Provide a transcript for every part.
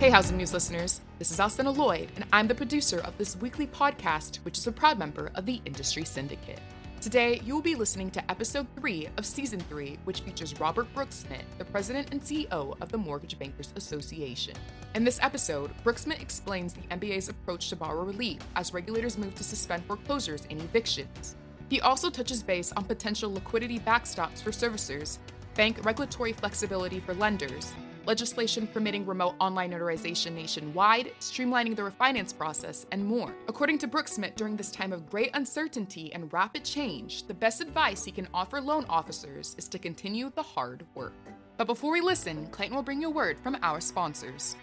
Hey, Housing News listeners, this is Alcena Lloyd, and I'm the producer of this weekly podcast, which is a proud member of the Industry Syndicate. Today, you'll be listening to Episode 3 of Season 3, which features Robert Broeksmit, the President and CEO of the Mortgage Bankers Association. In this episode, Broeksmit explains the MBA's approach to borrower relief as regulators move to suspend foreclosures and evictions. He also touches base on potential liquidity backstops for servicers, bank regulatory flexibility for lenders, legislation permitting remote online notarization nationwide, streamlining the refinance process, and more. According to Broeksmit, during this time of great uncertainty and rapid change, the best advice he can offer loan officers is to continue the hard work. But before we listen, Clayton will bring you a word from our sponsors.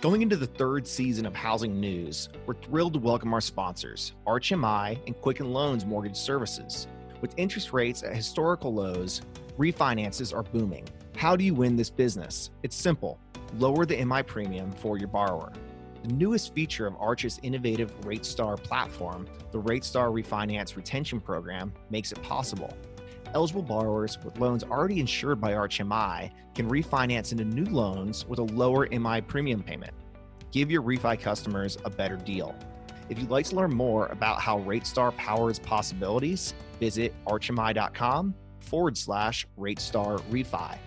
Going into the third season of Housing News, we're thrilled to welcome our sponsors, ArchMI and Quicken Loans Mortgage Services. With interest rates at historical lows, refinances are booming. How do you win this business? It's simple. Lower the MI premium for your borrower. The newest feature of Arch's innovative RateStar platform, the RateStar Refinance Retention Program, makes it possible. Eligible borrowers with loans already insured by ArchMI can refinance into new loans with a lower MI premium payment. Give your refi customers a better deal. If you'd like to learn more about how RateStar powers possibilities, visit archmi.com/RateStarRefi.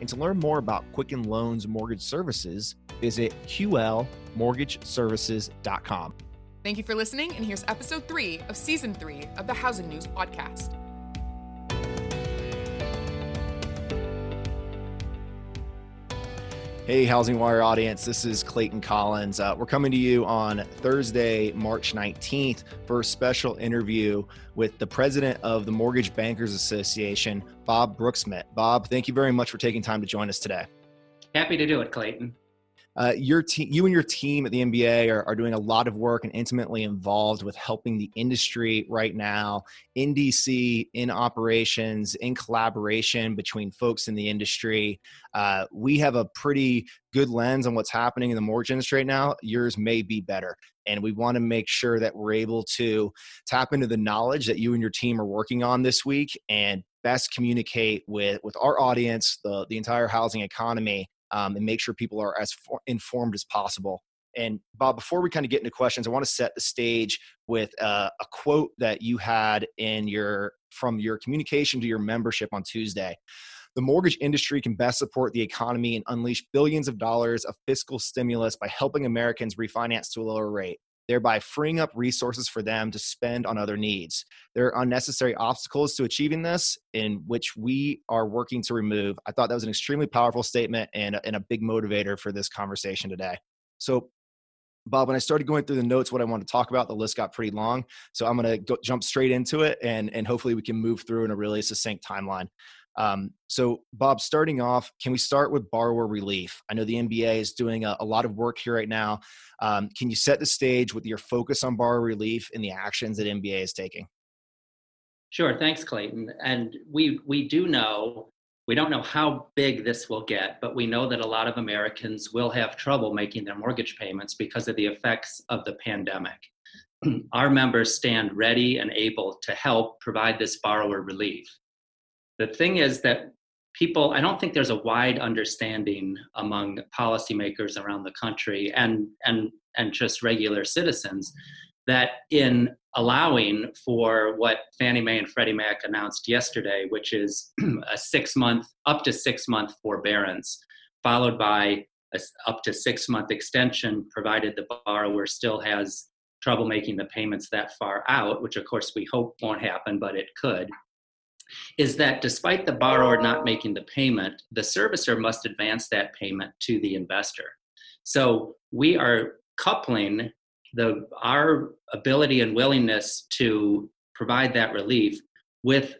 And to learn more about Quicken Loans Mortgage Services, visit qlmortgageservices.com. Thank you for listening, and here's Episode 3 of Season 3 of the Housing News Podcast. Hey, HousingWire audience, this is Clayton Collins. We're coming to you on Thursday, March 19th, for a special interview with the president of the Mortgage Bankers Association, Bob Broeksmit. Bob, thank you very much for taking time to join us today. Happy to do it, Clayton. You and your team at the MBA are doing a lot of work and intimately involved with helping the industry right now in DC, in operations, in collaboration between folks in the industry. We have a pretty good lens on what's happening in the mortgage industry right now. Yours may be better. And we want to make sure that we're able to tap into the knowledge that you and your team are working on this week and best communicate with our audience, the entire housing economy, and make sure people are as informed as possible. And Bob, before we kind of get into questions, I want to set the stage with a quote that you had from your communication to your membership on Tuesday. The mortgage industry can best support the economy and unleash billions of dollars of fiscal stimulus by helping Americans refinance to a lower rate, thereby freeing up resources for them to spend on other needs. There are unnecessary obstacles to achieving this, in which we are working to remove. I thought that was an extremely powerful statement and a big motivator for this conversation today. So, Bob, when I started going through the notes, what I wanted to talk about, the list got pretty long. So I'm going to jump straight into it, and hopefully we can move through in a really succinct timeline. So Bob, starting off, can we start with borrower relief? I know the MBA is doing a lot of work here right now. Can you set the stage with your focus on borrower relief and the actions that MBA is taking? Sure. Thanks, Clayton. And we do know, we don't know how big this will get, but we know that a lot of Americans will have trouble making their mortgage payments because of the effects of the pandemic. Our members stand ready and able to help provide this borrower relief. The thing is that people, I don't think there's a wide understanding among policymakers around the country and just regular citizens that in allowing for what Fannie Mae and Freddie Mac announced yesterday, which is a 6-month, up to 6-month forbearance, followed by up to 6-month extension, provided the borrower still has trouble making the payments that far out, which of course we hope won't happen, but it could, is that despite the borrower not making the payment, the servicer must advance that payment to the investor. So we are coupling our ability and willingness to provide that relief with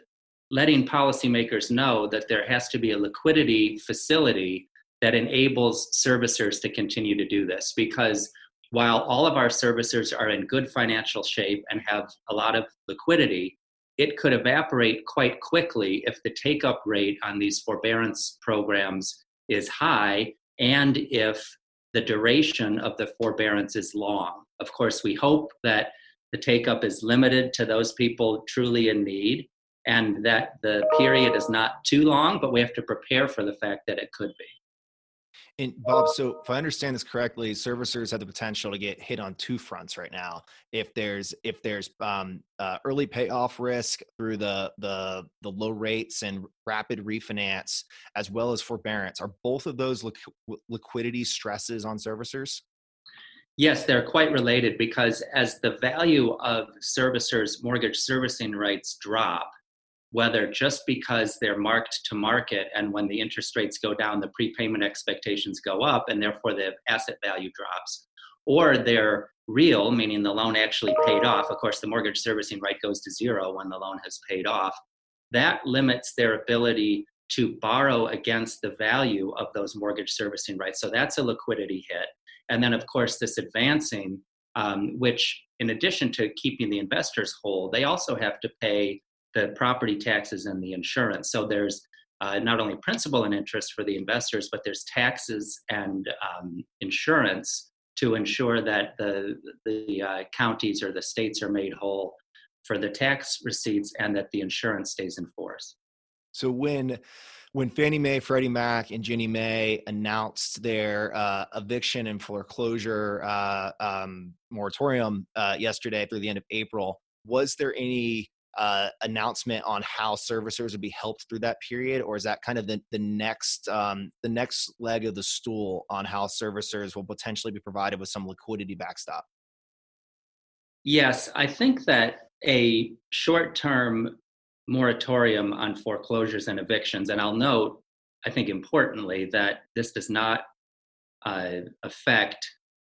letting policymakers know that there has to be a liquidity facility that enables servicers to continue to do this. Because while all of our servicers are in good financial shape and have a lot of liquidity, it could evaporate quite quickly if the take-up rate on these forbearance programs is high and if the duration of the forbearance is long. Of course, we hope that the take-up is limited to those people truly in need and that the period is not too long, but we have to prepare for the fact that it could be. And Bob, so if I understand this correctly, servicers have the potential to get hit on two fronts right now. If there's early payoff risk through the low rates and rapid refinance, as well as forbearance, are both of those liquidity stresses on servicers? Yes, they're quite related, because as the value of servicers' mortgage servicing rights drop, whether just because they're marked to market and when the interest rates go down, the prepayment expectations go up and therefore the asset value drops, or they're real, meaning the loan actually paid off. Of course, the mortgage servicing right goes to zero when the loan has paid off. That limits their ability to borrow against the value of those mortgage servicing rights. So that's a liquidity hit. And then, of course, this advancing, which in addition to keeping the investors whole, they also have to pay the property taxes and the insurance. So there's not only principal and interest for the investors, but there's taxes and insurance to ensure that the counties or the states are made whole for the tax receipts and that the insurance stays in force. So when Fannie Mae, Freddie Mac, and Ginnie Mae announced their eviction and foreclosure moratorium yesterday through the end of April, was there any announcement on how servicers would be helped through that period, or is that kind of the next leg of the stool on how servicers will potentially be provided with some liquidity backstop? Yes, I think that a short-term moratorium on foreclosures and evictions, and I'll note, I think importantly, that this does not affect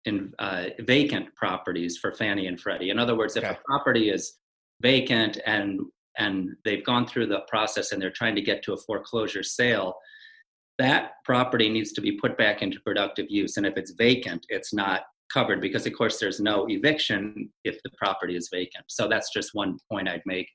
vacant properties for Fannie and Freddie. In other words, if a property is vacant and they've gone through the process and they're trying to get to a foreclosure sale, that property needs to be put back into productive use. And if it's vacant, it's not covered because, of course, there's no eviction if the property is vacant. So that's just one point I'd make.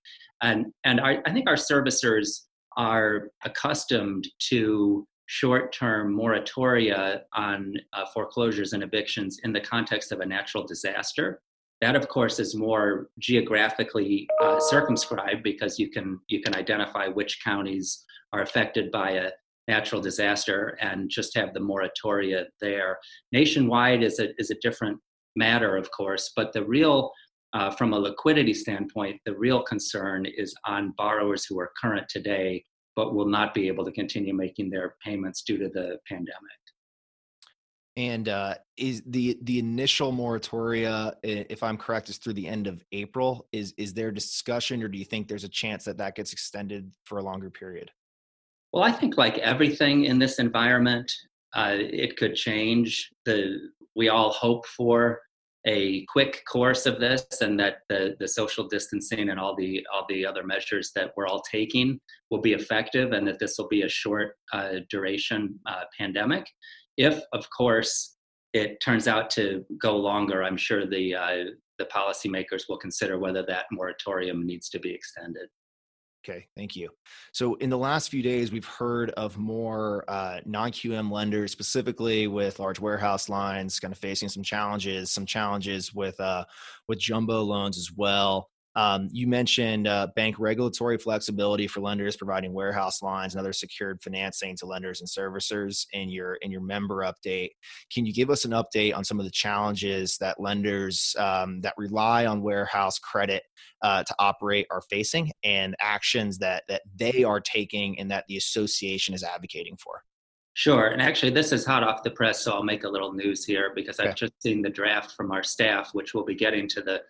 And I think our servicers are accustomed to short-term moratoria on foreclosures and evictions in the context of a natural disaster. That, of course, is more geographically circumscribed because you can identify which counties are affected by a natural disaster and just have the moratoria there. Nationwide is a different matter, of course, but the real, from a liquidity standpoint, the real concern is on borrowers who are current today but will not be able to continue making their payments due to the pandemic. And is the initial moratoria, if I'm correct, is through the end of April? Is there discussion, or do you think there's a chance that gets extended for a longer period? Well, I think like everything in this environment, it could change. We all hope for a quick course of this, and that the social distancing and all the other measures that we're all taking will be effective, and that this will be a short duration pandemic. If, of course, it turns out to go longer, I'm sure the policymakers will consider whether that moratorium needs to be extended. Okay, thank you. So in the last few days, we've heard of more non-QM lenders, specifically with large warehouse lines, kind of facing some challenges with jumbo loans as well. You mentioned bank regulatory flexibility for lenders providing warehouse lines and other secured financing to lenders and servicers in your member update. Can you give us an update on some of the challenges that lenders that rely on warehouse credit to operate are facing, and actions that they are taking and that the association is advocating for? Sure. And actually, this is hot off the press, so I'll make a little news here because I've just seen the draft from our staff, which we'll be getting to the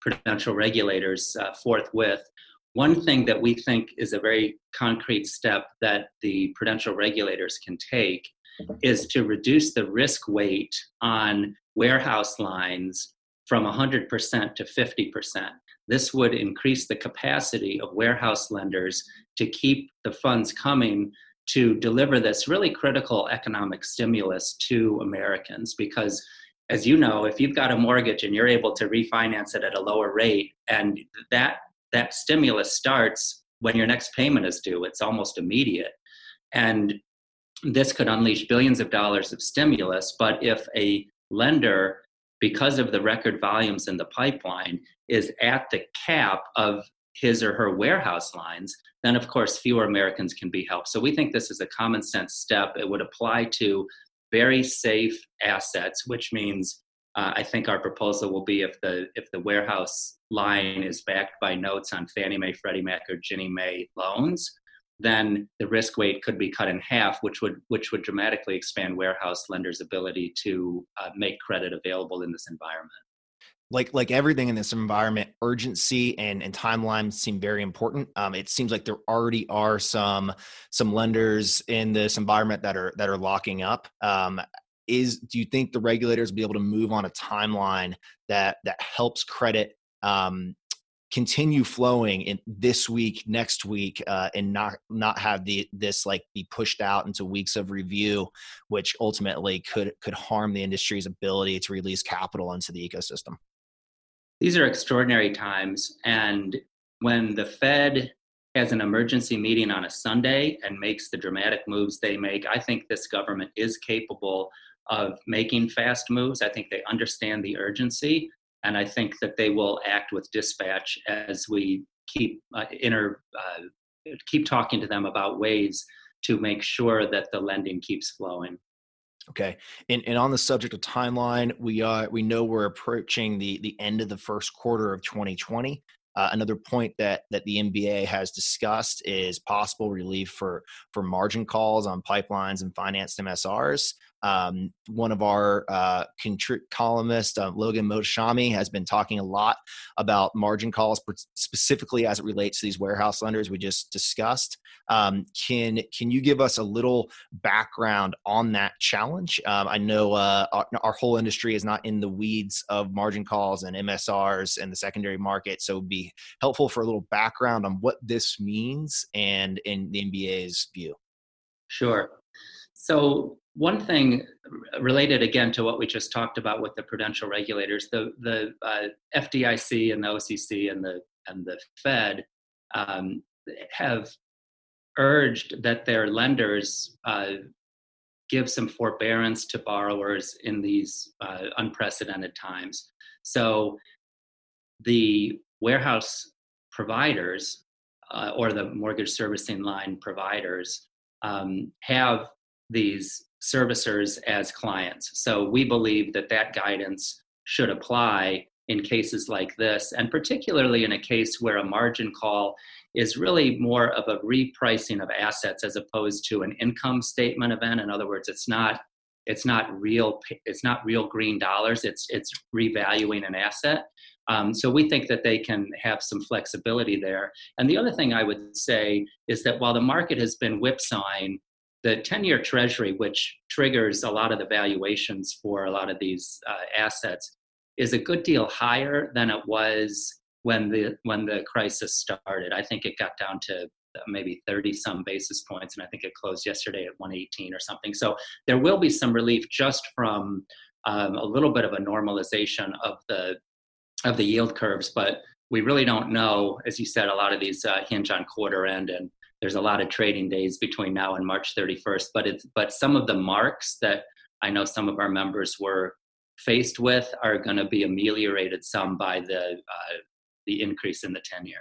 prudential regulators forthwith. One thing that we think is a very concrete step that the prudential regulators can take is to reduce the risk weight on warehouse lines from 100% to 50%. This would increase the capacity of warehouse lenders to keep the funds coming to deliver this really critical economic stimulus to Americans, because as you know, if you've got a mortgage and you're able to refinance it at a lower rate, and that stimulus starts when your next payment is due, it's almost immediate. And this could unleash billions of dollars of stimulus. But if a lender, because of the record volumes in the pipeline, is at the cap of his or her warehouse lines, then of course fewer Americans can be helped. So we think this is a common sense step. It would apply to very safe assets, which means I think our proposal will be if the warehouse line is backed by notes on Fannie Mae, Freddie Mac, or Ginnie Mae loans, then the risk weight could be cut in half, which would dramatically expand warehouse lenders' ability to make credit available in this environment. Like everything in this environment, urgency and timeline seem very important. It seems like there already are some lenders in this environment that are locking up. Do you think the regulators will be able to move on a timeline that helps credit continue flowing in this week, next week, and not have this like be pushed out into weeks of review, which ultimately could harm the industry's ability to release capital into the ecosystem? These are extraordinary times, and when the Fed has an emergency meeting on a Sunday and makes the dramatic moves they make, I think this government is capable of making fast moves. I think they understand the urgency, and I think that they will act with dispatch as we keep talking to them about ways to make sure that the lending keeps flowing. Okay. And on the subject of timeline, we know we're approaching the end of the first quarter of 2020. Another point that the MBA has discussed is possible relief for margin calls on pipelines and financed MSRs. One of our columnists, Logan Motoshami, has been talking a lot about margin calls, specifically as it relates to these warehouse lenders we just discussed. Can you give us a little background on that challenge? I know our whole industry is not in the weeds of margin calls and MSRs and the secondary market, so it would be helpful for a little background on what this means and in the MBA's view. Sure. So one thing related again to what we just talked about with the prudential regulators, the FDIC and the OCC and the Fed have urged that their lenders give some forbearance to borrowers in these unprecedented times. So the warehouse providers or the mortgage servicing line providers have these servicers as clients. So we believe that guidance should apply in cases like this, and particularly in a case where a margin call is really more of a repricing of assets as opposed to an income statement event. In other words, it's not real green dollars. It's revaluing an asset. So we think that they can have some flexibility there. And the other thing I would say is that while the market has been whipsawing, the 10-year treasury, which triggers a lot of the valuations for a lot of these assets, is a good deal higher than it was when the crisis started. I think it got down to maybe 30-some basis points, and I think it closed yesterday at 118 or something. So there will be some relief just from a little bit of a normalization of the yield curves, but we really don't know. As you said, a lot of these hinge on quarter end, and there's a lot of trading days between now and March 31st, but some of the marks that I know some of our members were faced with are going to be ameliorated some by the increase in the 10-year.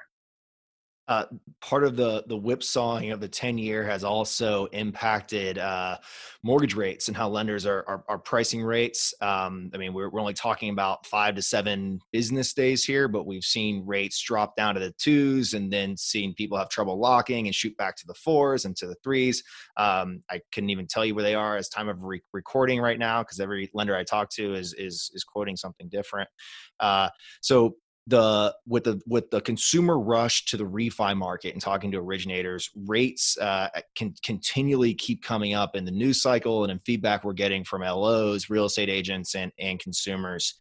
Part of the whipsawing of the 10-year has also impacted mortgage rates and how lenders are pricing rates. I mean, we're only talking about 5 to 7 business days here, but we've seen rates drop down to the 2s and then seeing people have trouble locking and shoot back to the 4s and to the 3s. I couldn't even tell you where they are as time of recording right now, because every lender I talk to is quoting something different. With the consumer rush to the refi market and talking to originators, rates can continually keep coming up in the news cycle and in feedback we're getting from LOs, real estate agents, and consumers.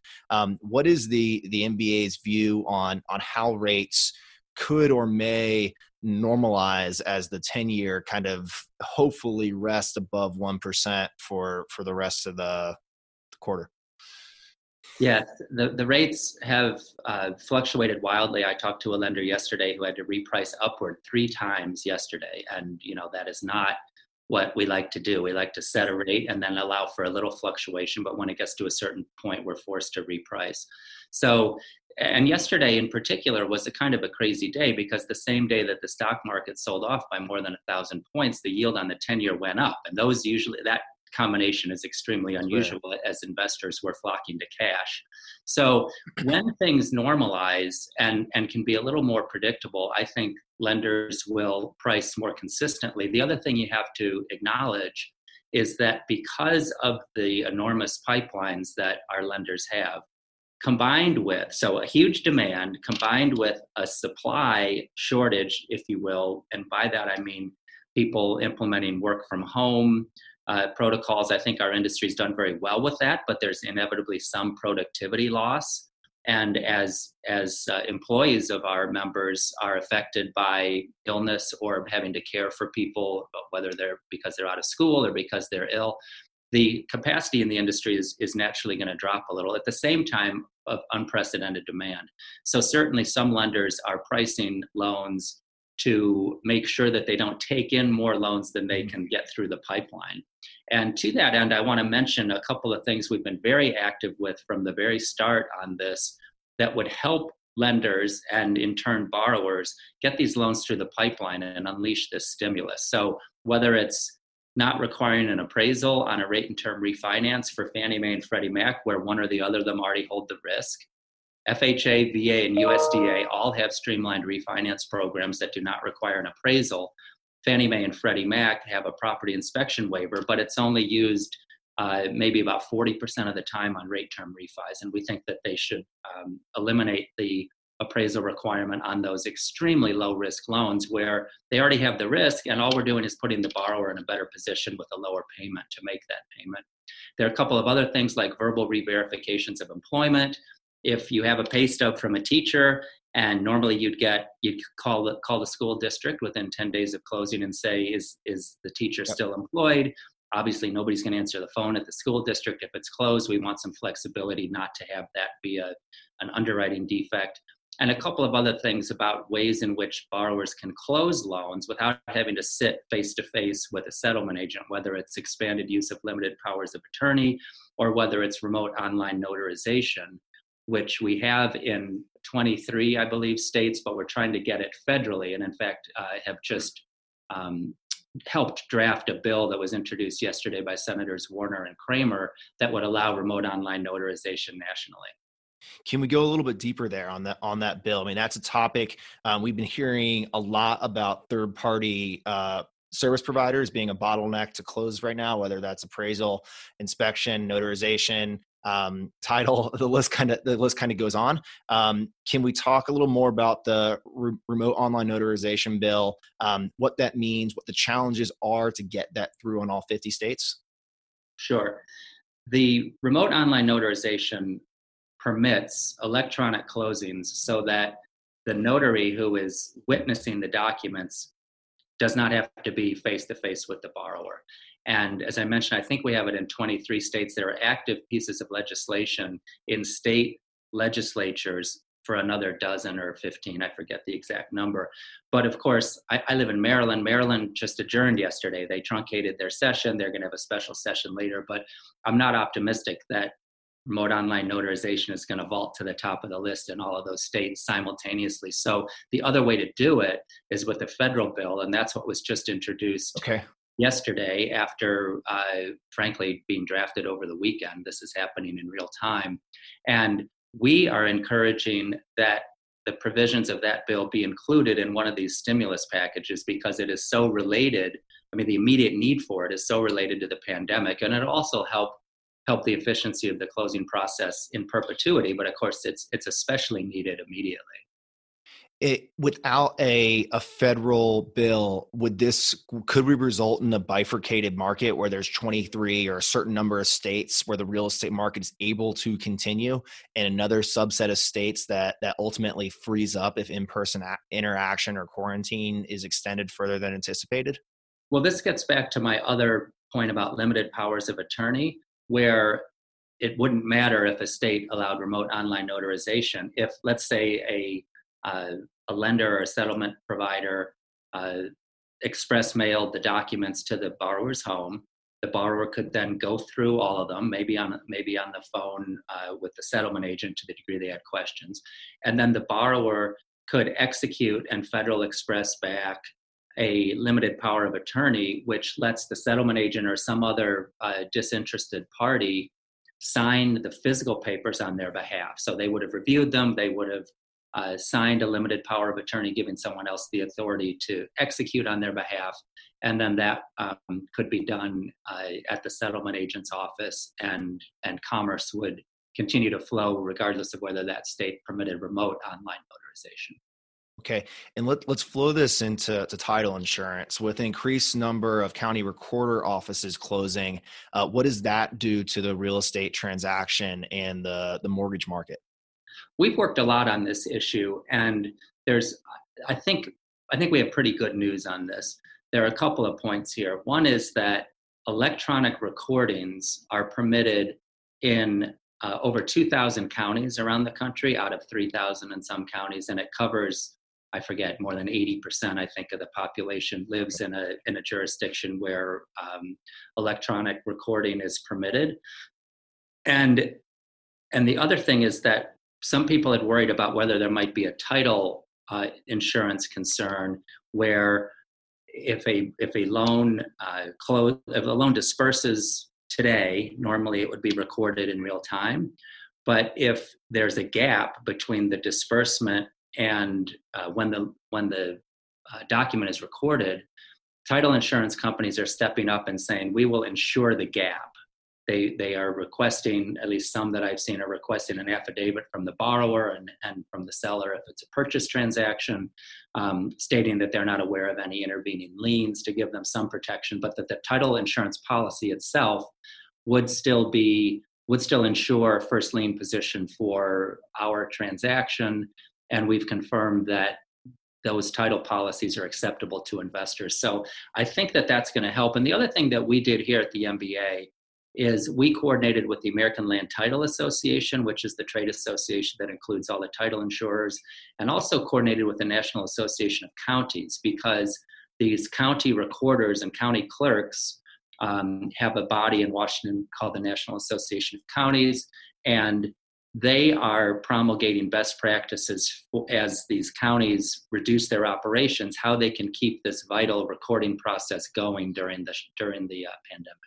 What is the MBA's view on how rates could or may normalize as the 10-year kind of hopefully rest above 1% for the rest of the quarter? Yeah, the rates have fluctuated wildly. I talked to a lender yesterday who had to reprice upward 3 times yesterday. And, that is not what we like to do. We like to set a rate and then allow for a little fluctuation. But when it gets to a certain point, we're forced to reprice. So, and yesterday in particular was a kind of a crazy day, because the same day that the stock market sold off by more than 1,000 points, the yield on the 10-year went up. And those usually, that combination is extremely unusual as investors were flocking to cash. So when things normalize and can be a little more predictable, I think lenders will price more consistently. The other thing you have to acknowledge is that because of the enormous pipelines that our lenders have, combined with, so a huge demand combined with a supply shortage, if you will, and by that I mean people implementing work from home protocols. I think our industry's done very well with that, but there's inevitably some productivity loss. And as employees of our members are affected by illness or having to care for people, whether they're because they're out of school or because they're ill, the capacity in the industry is naturally going to drop a little at the same time of unprecedented demand. So certainly some lenders are pricing loans to make sure that they don't take in more loans than they can get through the pipeline. And to that end, I want to mention a couple of things we've been very active with from the very start on this that would help lenders and in turn borrowers get these loans through the pipeline and unleash this stimulus. So whether it's not requiring an appraisal on a rate and term refinance for Fannie Mae and Freddie Mac, where one or the other of them already hold the risk. FHA, VA, and USDA all have streamlined refinance programs that do not require an appraisal. Fannie Mae and Freddie Mac have a property inspection waiver, but it's only used maybe about 40% of the time on rate term refis. And we think that they should eliminate the appraisal requirement on those extremely low risk loans where they already have the risk and all we're doing is putting the borrower in a better position with a lower payment to make that payment. There are a couple of other things like verbal re-verifications of employment. If you have a pay stub from a teacher and normally you'd call the school district within 10 days of closing and say, is the teacher still employed? Obviously, nobody's going to answer the phone at the school district. If it's closed, we want some flexibility not to have that be an underwriting defect. And a couple of other things about ways in which borrowers can close loans without having to sit face-to-face with a settlement agent, whether it's expanded use of limited powers of attorney or whether it's remote online notarization, which we have in 23, I believe, states, but we're trying to get it federally and in fact have just helped draft a bill that was introduced yesterday by Senators Warner and Kramer that would allow remote online notarization nationally. Can we go a little bit deeper there on that bill? I mean, that's a topic we've been hearing a lot about third-party service providers being a bottleneck to close right now, whether that's appraisal, inspection, notarization, title. The list kind of goes on. Can we talk a little more about the remote online notarization bill? What that means, what the challenges are to get that through in all 50 states? Sure. The remote online notarization permits electronic closings so that the notary who is witnessing the documents does not have to be face-to-face with the borrower. And as I mentioned, I think we have it in 23 states. There are active pieces of legislation in state legislatures for another dozen or 15, I forget the exact number. But of course, I live in Maryland. Maryland just adjourned yesterday. They truncated their session. They're gonna have a special session later, but I'm not optimistic that remote online notarization is going to vault to the top of the list in all of those states simultaneously. So the other way to do it is with a federal bill, and that's what was just introduced yesterday after, frankly, being drafted over the weekend. This is happening in real time. And we are encouraging that the provisions of that bill be included in one of these stimulus packages because it is so related. I mean, the immediate need for it is so related to the pandemic, and it also help the efficiency of the closing process in perpetuity. But of course, it's especially needed immediately. Without a federal bill, could we result in a bifurcated market where there's 23 or a certain number of states where the real estate market is able to continue and another subset of states that ultimately frees up if in-person interaction or quarantine is extended further than anticipated? Well, this gets back to my other point about limited powers of attorney, where it wouldn't matter if a state allowed remote online notarization. If, let's say, a lender or a settlement provider express mailed the documents to the borrower's home, the borrower could then go through all of them, maybe on the phone with the settlement agent to the degree they had questions, and then the borrower could execute and Federal Express back a limited power of attorney, which lets the settlement agent or some other disinterested party sign the physical papers on their behalf. So they would have reviewed them, they would have signed a limited power of attorney, giving someone else the authority to execute on their behalf. And then that could be done at the settlement agent's office, and commerce would continue to flow regardless of whether that state permitted remote online notarization. Okay. And let's flow this into title insurance. With an increased number of county recorder offices closing, what does that do to the real estate transaction and the mortgage market? We've worked a lot on this issue, and there's, I think we have pretty good news on this. There are a couple of points here. One is that electronic recordings are permitted in over 2,000 counties around the country out of 3,000 in some counties, and it covers, I forget, more than 80%, I think, of the population lives in a jurisdiction where electronic recording is permitted. And the other thing is that some people had worried about whether there might be a title insurance concern, where if a loan disperses today, normally it would be recorded in real time, but if there's a gap between the disbursement and when the document is recorded, title insurance companies are stepping up and saying, we will insure the gap. They are requesting, at least some that I've seen are requesting an affidavit from the borrower and from the seller if it's a purchase transaction, stating that they're not aware of any intervening liens, to give them some protection, but that the title insurance policy itself would still insure first lien position for our transaction. And we've confirmed that those title policies are acceptable to investors. So I think that that's going to help. And the other thing that we did here at the MBA is we coordinated with the American Land Title Association, which is the trade association that includes all the title insurers, and also coordinated with the National Association of Counties, because these county recorders and county clerks have a body in Washington called the National Association of Counties, and they are promulgating best practices as these counties reduce their operations, how they can keep this vital recording process going during the pandemic.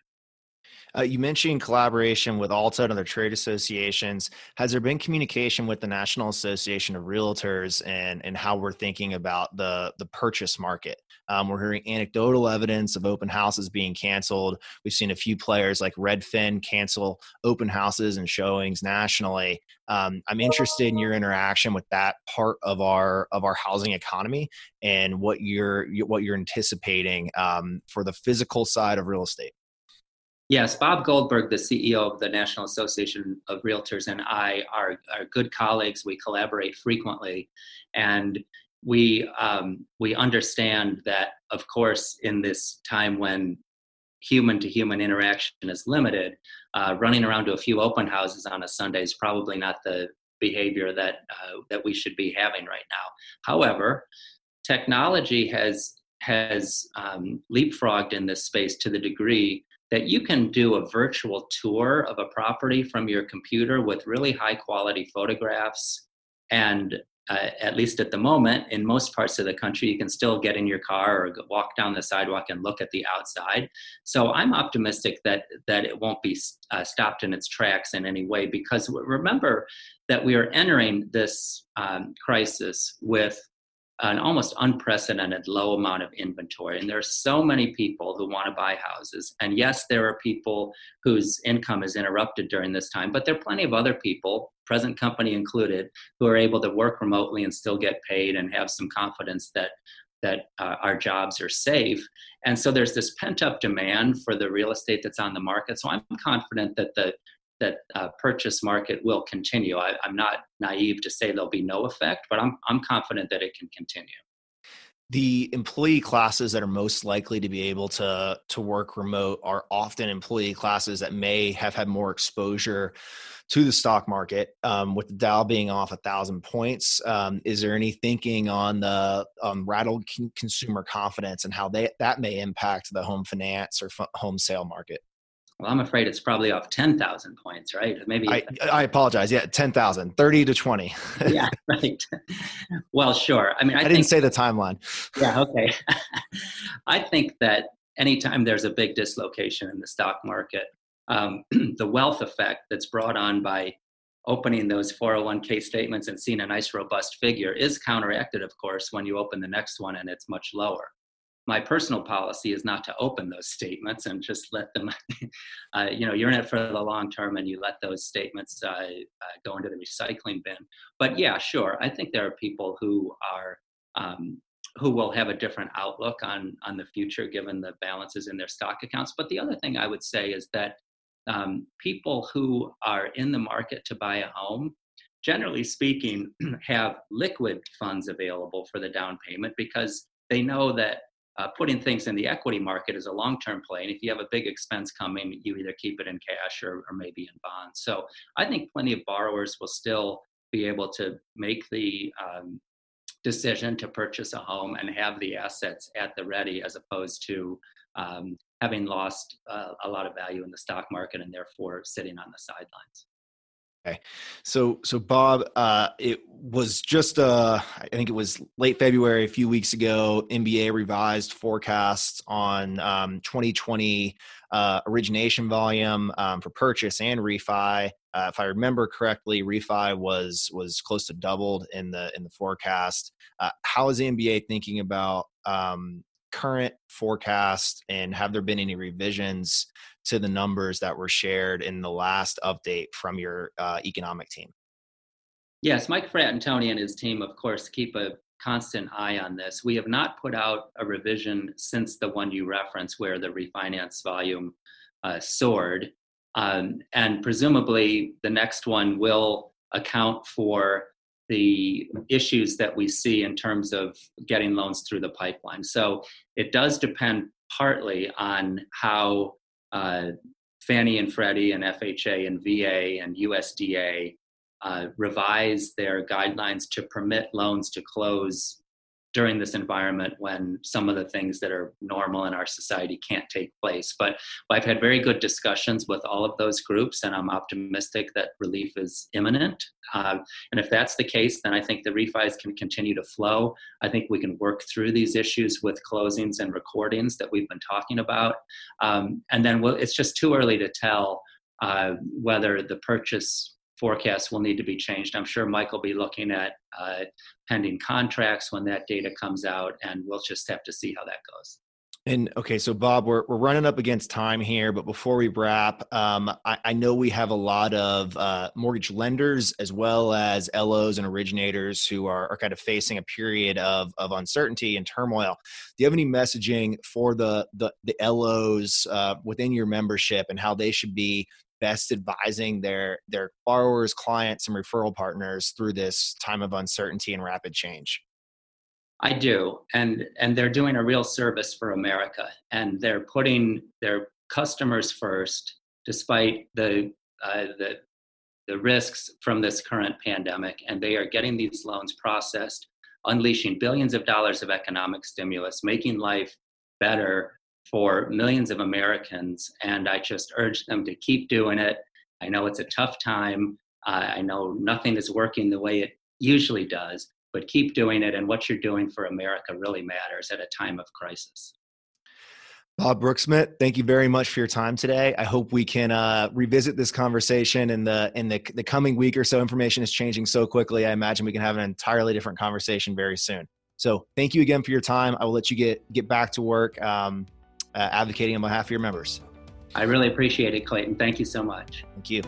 You mentioned collaboration with ALTA and other trade associations. Has there been communication with the National Association of Realtors and how we're thinking about the purchase market? We're hearing anecdotal evidence of open houses being canceled. We've seen a few players like Redfin cancel open houses and showings nationally. I'm interested in your interaction with that part of our housing economy and what you're anticipating for the physical side of real estate. Yes, Bob Goldberg, the CEO of the National Association of Realtors, and I are good colleagues. We collaborate frequently, and we understand that, of course, in this time when human-to-human interaction is limited, running around to a few open houses on a Sunday is probably not the behavior that we should be having right now. However, technology has leapfrogged in this space to the degree that you can do a virtual tour of a property from your computer with really high quality photographs. And at least at the moment, in most parts of the country, you can still get in your car or walk down the sidewalk and look at the outside. So I'm optimistic that it won't be stopped in its tracks in any way, because remember that we are entering this crisis with an almost unprecedented low amount of inventory. And there are so many people who want to buy houses. And yes, there are people whose income is interrupted during this time, but there are plenty of other people, present company included, who are able to work remotely and still get paid and have some confidence that our jobs are safe. And so there's this pent-up demand for the real estate that's on the market. So I'm confident that the purchase market will continue. I'm not naive to say there'll be no effect, but I'm confident that it can continue. The employee classes that are most likely to be able to work remote are often employee classes that may have had more exposure to the stock market, with the Dow being off 1,000 points. Is there any thinking on the rattled consumer confidence and how that may impact the home finance or home sale market? Well, I'm afraid it's probably off 10,000 points, right? Maybe I apologize. Yeah, 10,000, 30 to 20. Yeah, right. Well, sure. I mean, I didn't say the timeline. Yeah, okay. I think that anytime there's a big dislocation in the stock market, the wealth effect that's brought on by opening those 401k statements and seeing a nice robust figure is counteracted, of course, when you open the next one and it's much lower. My personal policy is not to open those statements and just let them, you're in it for the long term and you let those statements go into the recycling bin. But yeah, sure. I think there are people who are, who will have a different outlook on the future given the balances in their stock accounts. But the other thing I would say is that people who are in the market to buy a home, generally speaking, have liquid funds available for the down payment because they know that putting things in the equity market is a long-term play. And if you have a big expense coming, you either keep it in cash or maybe in bonds. So I think plenty of borrowers will still be able to make the decision to purchase a home and have the assets at the ready as opposed to having lost a lot of value in the stock market and therefore sitting on the sidelines. Okay. So Bob, it was just, I think it was late February, a few weeks ago, MBA revised forecasts on 2020 origination volume for purchase and refi. If I remember correctly, refi was close to doubled in the forecast. How is the MBA thinking about current forecast, and have there been any revisions to the numbers that were shared in the last update from your economic team? Yes, Mike Frattentoni and his team, of course, keep a constant eye on this. We have not put out a revision since the one you referenced where the refinance volume soared. And presumably the next one will account for the issues that we see in terms of getting loans through the pipeline. So it does depend partly on how Fannie and Freddie and FHA and VA and USDA revise their guidelines to permit loans to close during this environment when some of the things that are normal in our society can't take place. But I've had very good discussions with all of those groups, and I'm optimistic that relief is imminent. And if that's the case, then I think the refis can continue to flow. I think we can work through these issues with closings and recordings that we've been talking about. And then it's just too early to tell whether the purchase forecasts will need to be changed. I'm sure Mike will be looking at pending contracts when that data comes out, and we'll just have to see how that goes. And okay, so Bob, we're running up against time here, but before we wrap, I know we have a lot of mortgage lenders as well as LOs and originators who are kind of facing a period of uncertainty and turmoil. Do you have any messaging for the LOs within your membership and how they should be best advising their borrowers, clients, and referral partners through this time of uncertainty and rapid change? I do, and they're doing a real service for America, and they're putting their customers first, despite the risks from this current pandemic, and they are getting these loans processed, unleashing billions of dollars of economic stimulus, making life better for millions of Americans, and I just urge them to keep doing it. I know it's a tough time. I know nothing is working the way it usually does, but keep doing it, and what you're doing for America really matters at a time of crisis. Bob Broeksmit, thank you very much for your time today. I hope we can revisit this conversation in the coming week or so. Information is changing so quickly. I imagine we can have an entirely different conversation very soon. So thank you again for your time. I will let you get back to work. Advocating on behalf of your members. I really appreciate it, Clayton. Thank you so much. Thank you.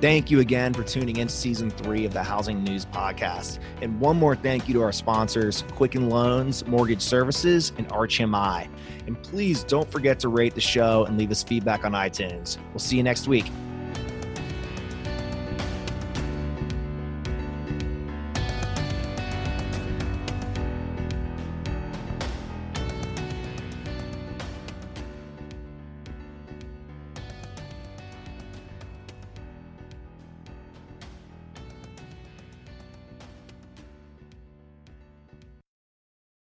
Thank you again for tuning in to season 3 of the Housing News podcast. And one more thank you to our sponsors, Quicken Loans, Mortgage Services, and ArchMI. And please don't forget to rate the show and leave us feedback on iTunes. We'll see you next week.